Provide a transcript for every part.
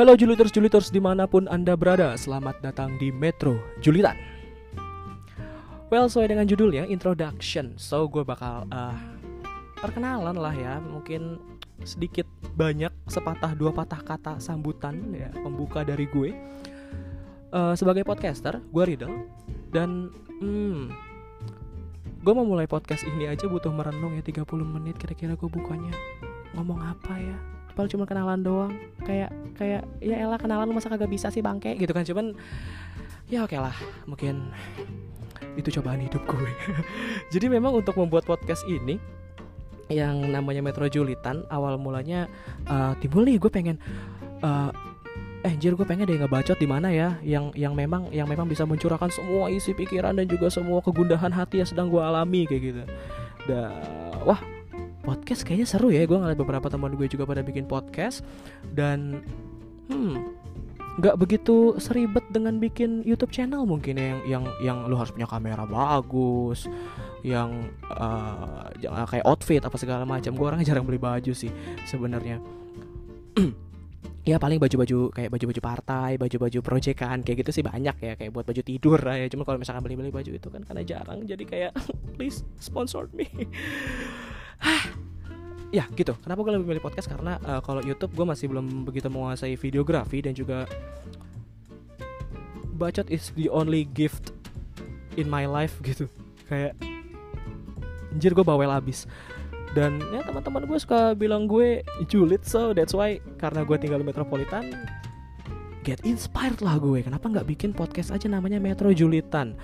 Halo juliters-juliters dimanapun Anda berada, selamat datang di Metro Julitan. Well, sesuai dengan judulnya, introduction. So, gue bakal perkenalan lah ya, mungkin sedikit banyak sepatah dua patah kata sambutan ya, pembuka dari gue. Sebagai podcaster, gue Riddle. Dan gue mau mulai podcast ini aja butuh merenung ya 30 menit kira-kira gue bukanya. Ngomong apa ya? Padahal cuma kenalan doang. Kayak ya elah kenalan masa kagak bisa sih bangke gitu kan. Cuman ya oke lah, mungkin itu cobaan hidup gue. Jadi memang untuk membuat podcast ini yang namanya Metro Julitan, awal mulanya timbul nih gue pengen anjir gue pengen deh ngebacot di mana ya yang memang bisa mencurahkan semua isi pikiran dan juga semua kegundahan hati yang sedang gue alami kayak gitu. Dan wah, podcast kayaknya seru ya. Gue ngeliat beberapa teman gue juga pada bikin podcast dan nggak begitu seribet dengan bikin YouTube channel mungkin ya, yang lo harus punya kamera bagus, yang kayak outfit apa segala macam. Gue orangnya jarang beli baju sih sebenarnya. Ya paling baju-baju partai, baju-baju proyekan kayak gitu sih banyak ya, kayak buat baju tidur lah ya. Cuma kalau misalkan beli-beli baju itu kan karena jarang, jadi kayak please sponsor me. Ya gitu. Kenapa gue lebih milih podcast? Karena kalau YouTube gue masih belum begitu menguasai videografi dan juga bacot is the only gift in my life gitu. Kayak anjir gue bawel abis. Dan ya teman-teman gue suka bilang gue julid, so that's why karena gue tinggal di metropolitan, get inspired lah gue. Kenapa nggak bikin podcast aja namanya Metro Julitan?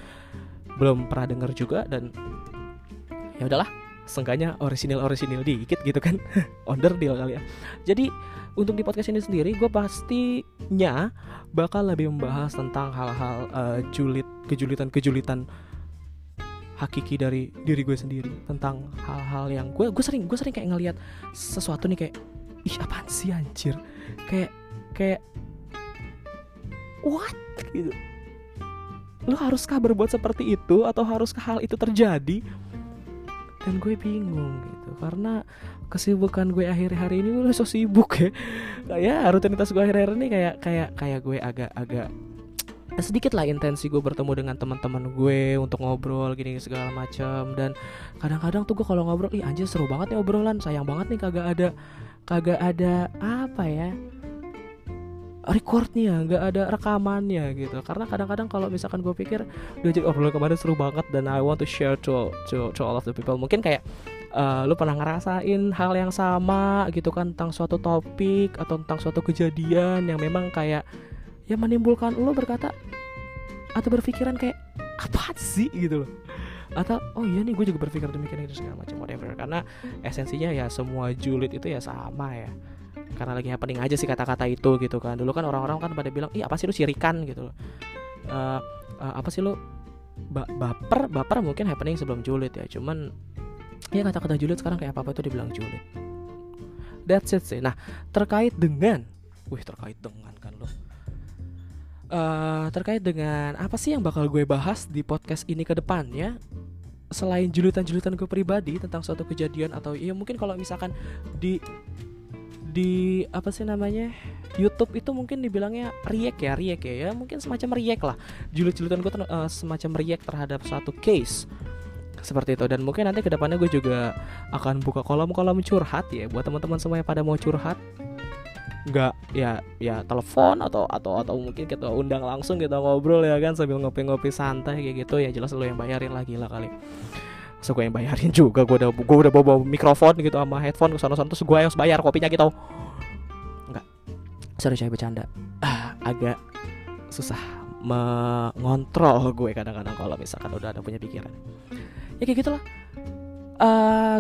Belum pernah denger juga dan ya udahlah, seenggaknya orisinil dikit gitu kan. Under deal kali ya. Jadi untuk di podcast ini sendiri gue pastinya bakal lebih membahas tentang hal-hal kejulitan hakiki dari diri gue sendiri, tentang hal-hal yang gue sering kayak ngelihat sesuatu nih kayak ih apaan sih anjir, kayak what gitu. Lo haruskah berbuat seperti itu atau haruskah hal itu terjadi? Dan gue bingung gitu karena kesibukan gue akhir-akhir ini gue so sibuk ya. Kayak rutinitas gue akhir-akhir ini kayak gue agak sedikit lah intensi gue bertemu dengan teman-teman gue untuk ngobrol gini segala macam. Dan kadang-kadang tuh gue kalau ngobrol, ih anjir seru banget nih obrolan, sayang banget nih kagak ada apa ya recordnya, nggak ada rekamannya gitu. Karena kadang-kadang kalau misalkan gue pikir diajak obrolan kemarin seru banget dan I want to share to all of the people. Mungkin kayak lu pernah ngerasain hal yang sama gitu kan, tentang suatu topik atau tentang suatu kejadian yang memang kayak yang menimbulkan lo berkata atau berpikiran kayak apa sih gitu loh, atau oh iya nih gue juga berpikir demikian gitu segala macam whatever. Karena esensinya ya semua julid itu ya sama ya, karena lagi happening aja sih kata-kata itu gitu kan. Dulu kan orang-orang kan pada bilang ih apa sih lo sirikan gitu loh, apa sih lo baper mungkin happening sebelum julid ya. Cuman ya kata-kata julid sekarang kayak apa-apa itu dibilang julid, that's it sih. Nah terkait dengan kan lo, terkait dengan apa sih yang bakal gue bahas di podcast ini ke depannya, selain julitan-julitan gue pribadi tentang suatu kejadian atau ya mungkin kalau misalkan di apa sih namanya YouTube itu mungkin dibilangnya react ya mungkin semacam react lah, julit-julitan gue semacam react terhadap suatu case seperti itu. Dan mungkin nanti ke depannya gue juga akan buka kolom-kolom curhat ya buat teman-teman semua yang pada mau curhat. Nggak ya telepon atau mungkin kita undang langsung, kita ngobrol ya kan sambil ngopi-ngopi santai kayak gitu. Ya jelas lo yang bayarin lah, gila kali. So gue yang bayarin juga, gue udah bawa mikrofon gitu sama headphone ke sana-sana terus gue harus bayar kopinya gitu. Enggak. Sorry saya bercanda. Agak susah mengontrol gue kadang-kadang kalau misalkan udah ada punya pikiran. Ya kayak gitulah.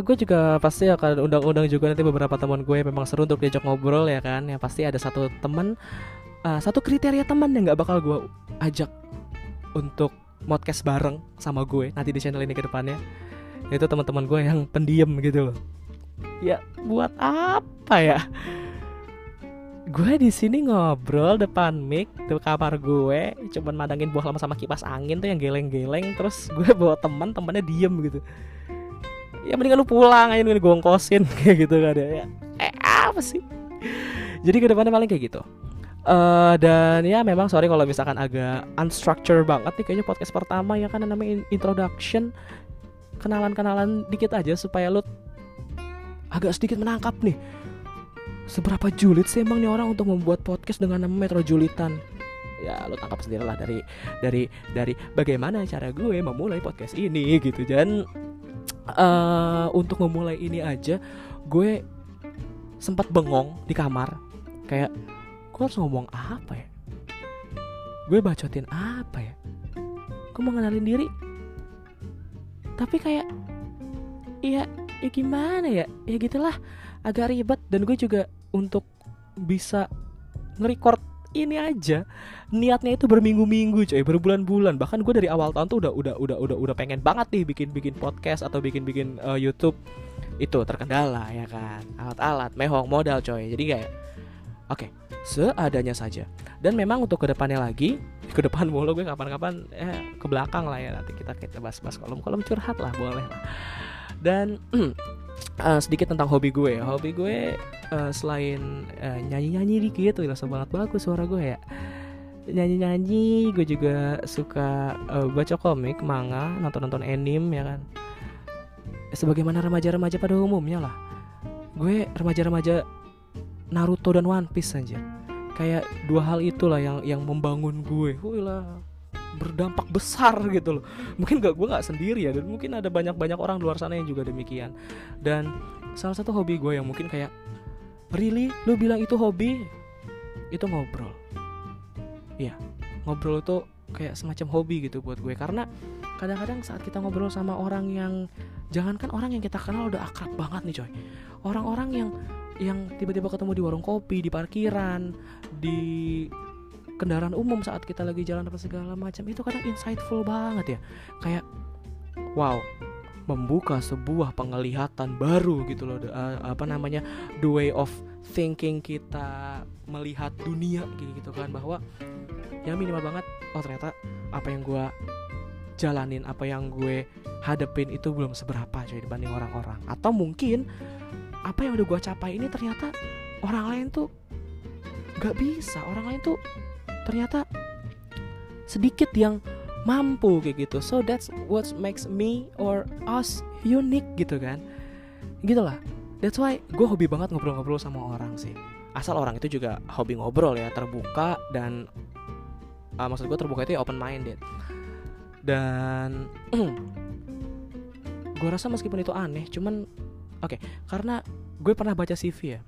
Gue juga pasti akan undang-undang juga nanti beberapa teman gue memang seru untuk diajak ngobrol ya kan. Yang pasti ada satu teman, satu kriteria teman yang gak bakal gue ajak untuk podcast bareng sama gue nanti di channel ini ke depannya, yaitu teman-teman gue yang pendiam gitu loh. Ya buat apa ya? Gue di sini ngobrol depan mic tuh kamar gue, cuman madangin buah lama sama kipas angin tuh yang geleng-geleng. Terus gue bawa temannya diem gitu. Ya mendingan lu pulang aja, mendingan gue ngkosin kayak gitu kan ya. Apa sih? Jadi kedepannya paling kayak gitu. Dan ya memang sorry kalau misalkan agak unstructured banget nih, kayaknya podcast pertama ya kan, namanya introduction, kenalan-kenalan dikit aja supaya lo agak sedikit menangkap nih seberapa julid sih emang nih orang untuk membuat podcast dengan nama Metro Julitan. Ya lo tangkap sendiri lah dari bagaimana cara gue memulai podcast ini gitu. Dan untuk memulai ini aja gue sempat bengong di kamar, kayak gue harus ngomong apa ya? Gue bacotin apa ya? Gue mau ngenalin diri, tapi kayak ya gimana ya? Ya gitulah, agak ribet. Dan gue juga untuk bisa nge-record ini aja, niatnya itu berminggu-minggu coy, berbulan-bulan. Bahkan gue dari awal tahun tuh udah pengen banget nih bikin podcast atau bikin YouTube. Itu terkendala ya kan, alat-alat, mehong, modal coy. Jadi kayak oke, seadanya saja. Dan memang untuk kedepannya lagi, ke depan mulu gue kapan-kapan ke belakang lah ya, nanti kita bahas-bahas kolom curhat lah, boleh lah. Dan sedikit tentang hobi gue. Hobi gue selain nyanyi-nyanyi dikit, wih langsung banget bagus suara gue ya. Nyanyi-nyanyi, gue juga suka baca komik, manga, nonton-nonton anime ya kan. Sebagaimana remaja-remaja pada umumnya lah. Gue remaja-remaja Naruto dan One Piece anjir. Kayak dua hal itulah yang membangun gue. Wah, berdampak besar gitu loh. Mungkin gue gak sendiri ya, dan mungkin ada banyak-banyak orang luar sana yang juga demikian. Dan salah satu hobi gue yang mungkin kayak really lu bilang itu hobi, itu ngobrol. Iya, ngobrol itu kayak semacam hobi gitu buat gue. Karena kadang-kadang saat kita ngobrol sama orang yang, jangankan orang yang kita kenal udah akrab banget nih coy, orang-orang yang tiba-tiba ketemu di warung kopi, di parkiran, di kendaraan umum saat kita lagi jalan apa segala macam, itu kadang insightful banget ya. Kayak wow, membuka sebuah penglihatan baru gitu loh, the way of thinking kita melihat dunia gitu kan, bahwa ya minimal banget, oh ternyata apa yang gue jalanin, apa yang gue hadepin itu belum seberapa coy dibanding orang-orang. Atau mungkin apa yang udah gue capai ini ternyata orang lain tuh gak bisa, orang lain tuh ternyata sedikit yang mampu kayak gitu. So that's what makes me or us unique gitu kan, gitulah. That's why gue hobi banget ngobrol-ngobrol sama orang sih, asal orang itu juga hobi ngobrol ya, terbuka. Dan maksud gue terbuka itu ya open minded. Dan gue rasa meskipun itu aneh, cuman oke, karena gue pernah baca CV ya,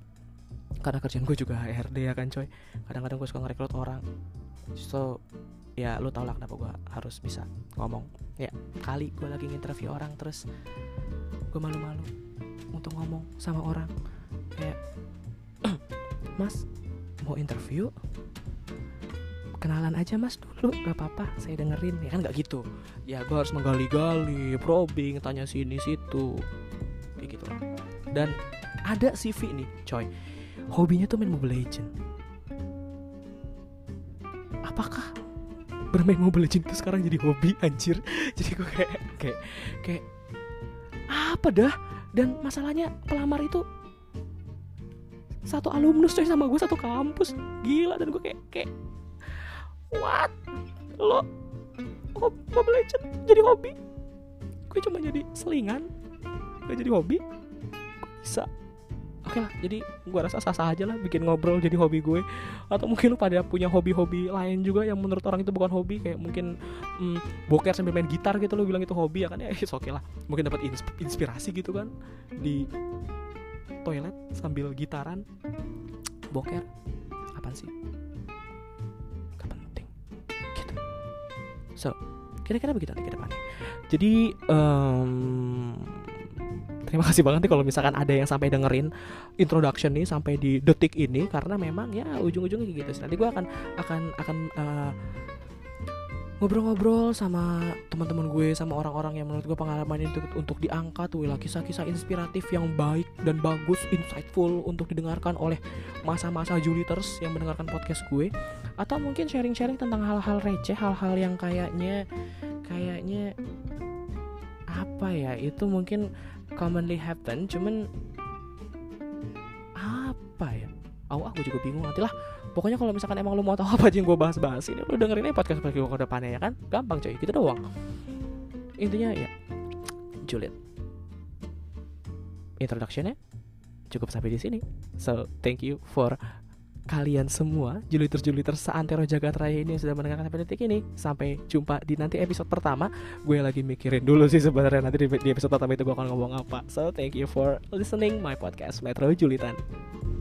karena kerjaan gue juga HRD ya kan coy, kadang-kadang gue suka ngerekrut orang. So ya lu tau lah kenapa gue harus bisa ngomong. Ya kali gue lagi nginterview orang terus gue malu-malu untuk ngomong sama orang, kayak mas mau interview, kenalan aja mas dulu, gak apa-apa saya dengerin ya kan, gak gitu ya. Gue harus menggali-gali, probing, tanya sini situ kayak gitu lah. Dan ada CV nih coy, hobinya tuh main Mobile Legends. Apakah bermain Mobile Legends itu sekarang jadi hobi anjir? Jadi gue kayak apa dah. Dan masalahnya pelamar itu satu alumnus coy sama gue, satu kampus, gila. Dan gue kayak what, lo Mobile Legends jadi hobi? Gue cuma jadi selingan, gak jadi hobi. Gue bisa oke lah, jadi gue rasa sah-sah aja lah bikin ngobrol jadi hobi gue. Atau mungkin lu pada punya hobi-hobi lain juga yang menurut orang itu bukan hobi, kayak mungkin boker sambil main gitar gitu, lu bilang itu hobi ya kan, ya it's okay lah. Mungkin dapat inspirasi gitu kan di toilet sambil gitaran, boker apaan sih, gak penting gitu. So kira-kira begitu nanti ke depannya. Jadi terima kasih banget nih kalau misalkan ada yang sampai dengerin introduction nih sampai di detik ini, karena memang ya ujung-ujungnya gitu sih. Nanti gue akan ngobrol-ngobrol sama teman-teman gue, sama orang-orang yang menurut gue pengalaman untuk diangkat, wih lah, kisah-kisah inspiratif yang baik dan bagus, insightful untuk didengarkan oleh masa-masa Juliters yang mendengarkan podcast gue. Atau mungkin sharing-sharing tentang hal-hal receh, hal-hal yang kayaknya apa ya, itu mungkin commonly happen, cuman apa ya, Gue juga bingung nanti lah. Pokoknya kalau misalkan emang lo mau tahu apa aja yang gue bahas-bahas ini, lo dengerin aja podcast gue ke depannya ya kan. Gampang coy, gitu doang. Intinya ya, Juliet. Introduction-nya cukup sampai di sini. So, thank you for kalian semua, juliter-juliter seantero jagat raya ini yang sudah mendengarkan sampai detik ini. Sampai jumpa di nanti episode pertama. Gue lagi mikirin dulu sih sebenarnya nanti di episode pertama itu gue akan ngomong apa. So, thank you for listening my podcast Metro Julitan.